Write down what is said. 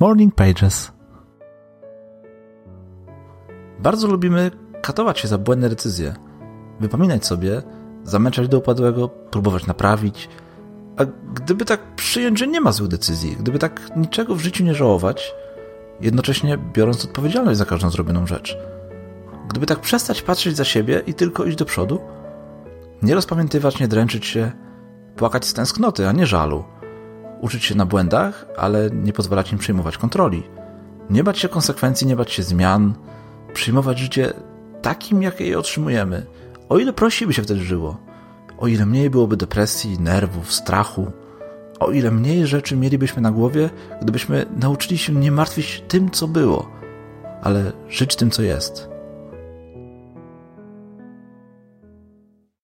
Morning Pages. Bardzo lubimy katować się za błędne decyzje, wypominać sobie, zamęczać do upadłego, próbować naprawić. A gdyby tak przyjąć, że nie ma złych decyzji, gdyby tak niczego w życiu nie żałować, jednocześnie biorąc odpowiedzialność za każdą zrobioną rzecz, gdyby tak przestać patrzeć za siebie i tylko iść do przodu, nie rozpamiętywać, nie dręczyć się, płakać z tęsknoty, a nie żalu, uczyć się na błędach, ale nie pozwalać im przejmować kontroli, nie bać się konsekwencji, nie bać się zmian, przyjmować życie takim, jakie je otrzymujemy, o ile prościej by się wtedy żyło, o ile mniej byłoby depresji, nerwów, strachu, o ile mniej rzeczy mielibyśmy na głowie, gdybyśmy nauczyli się nie martwić tym, co było, ale żyć tym, co jest.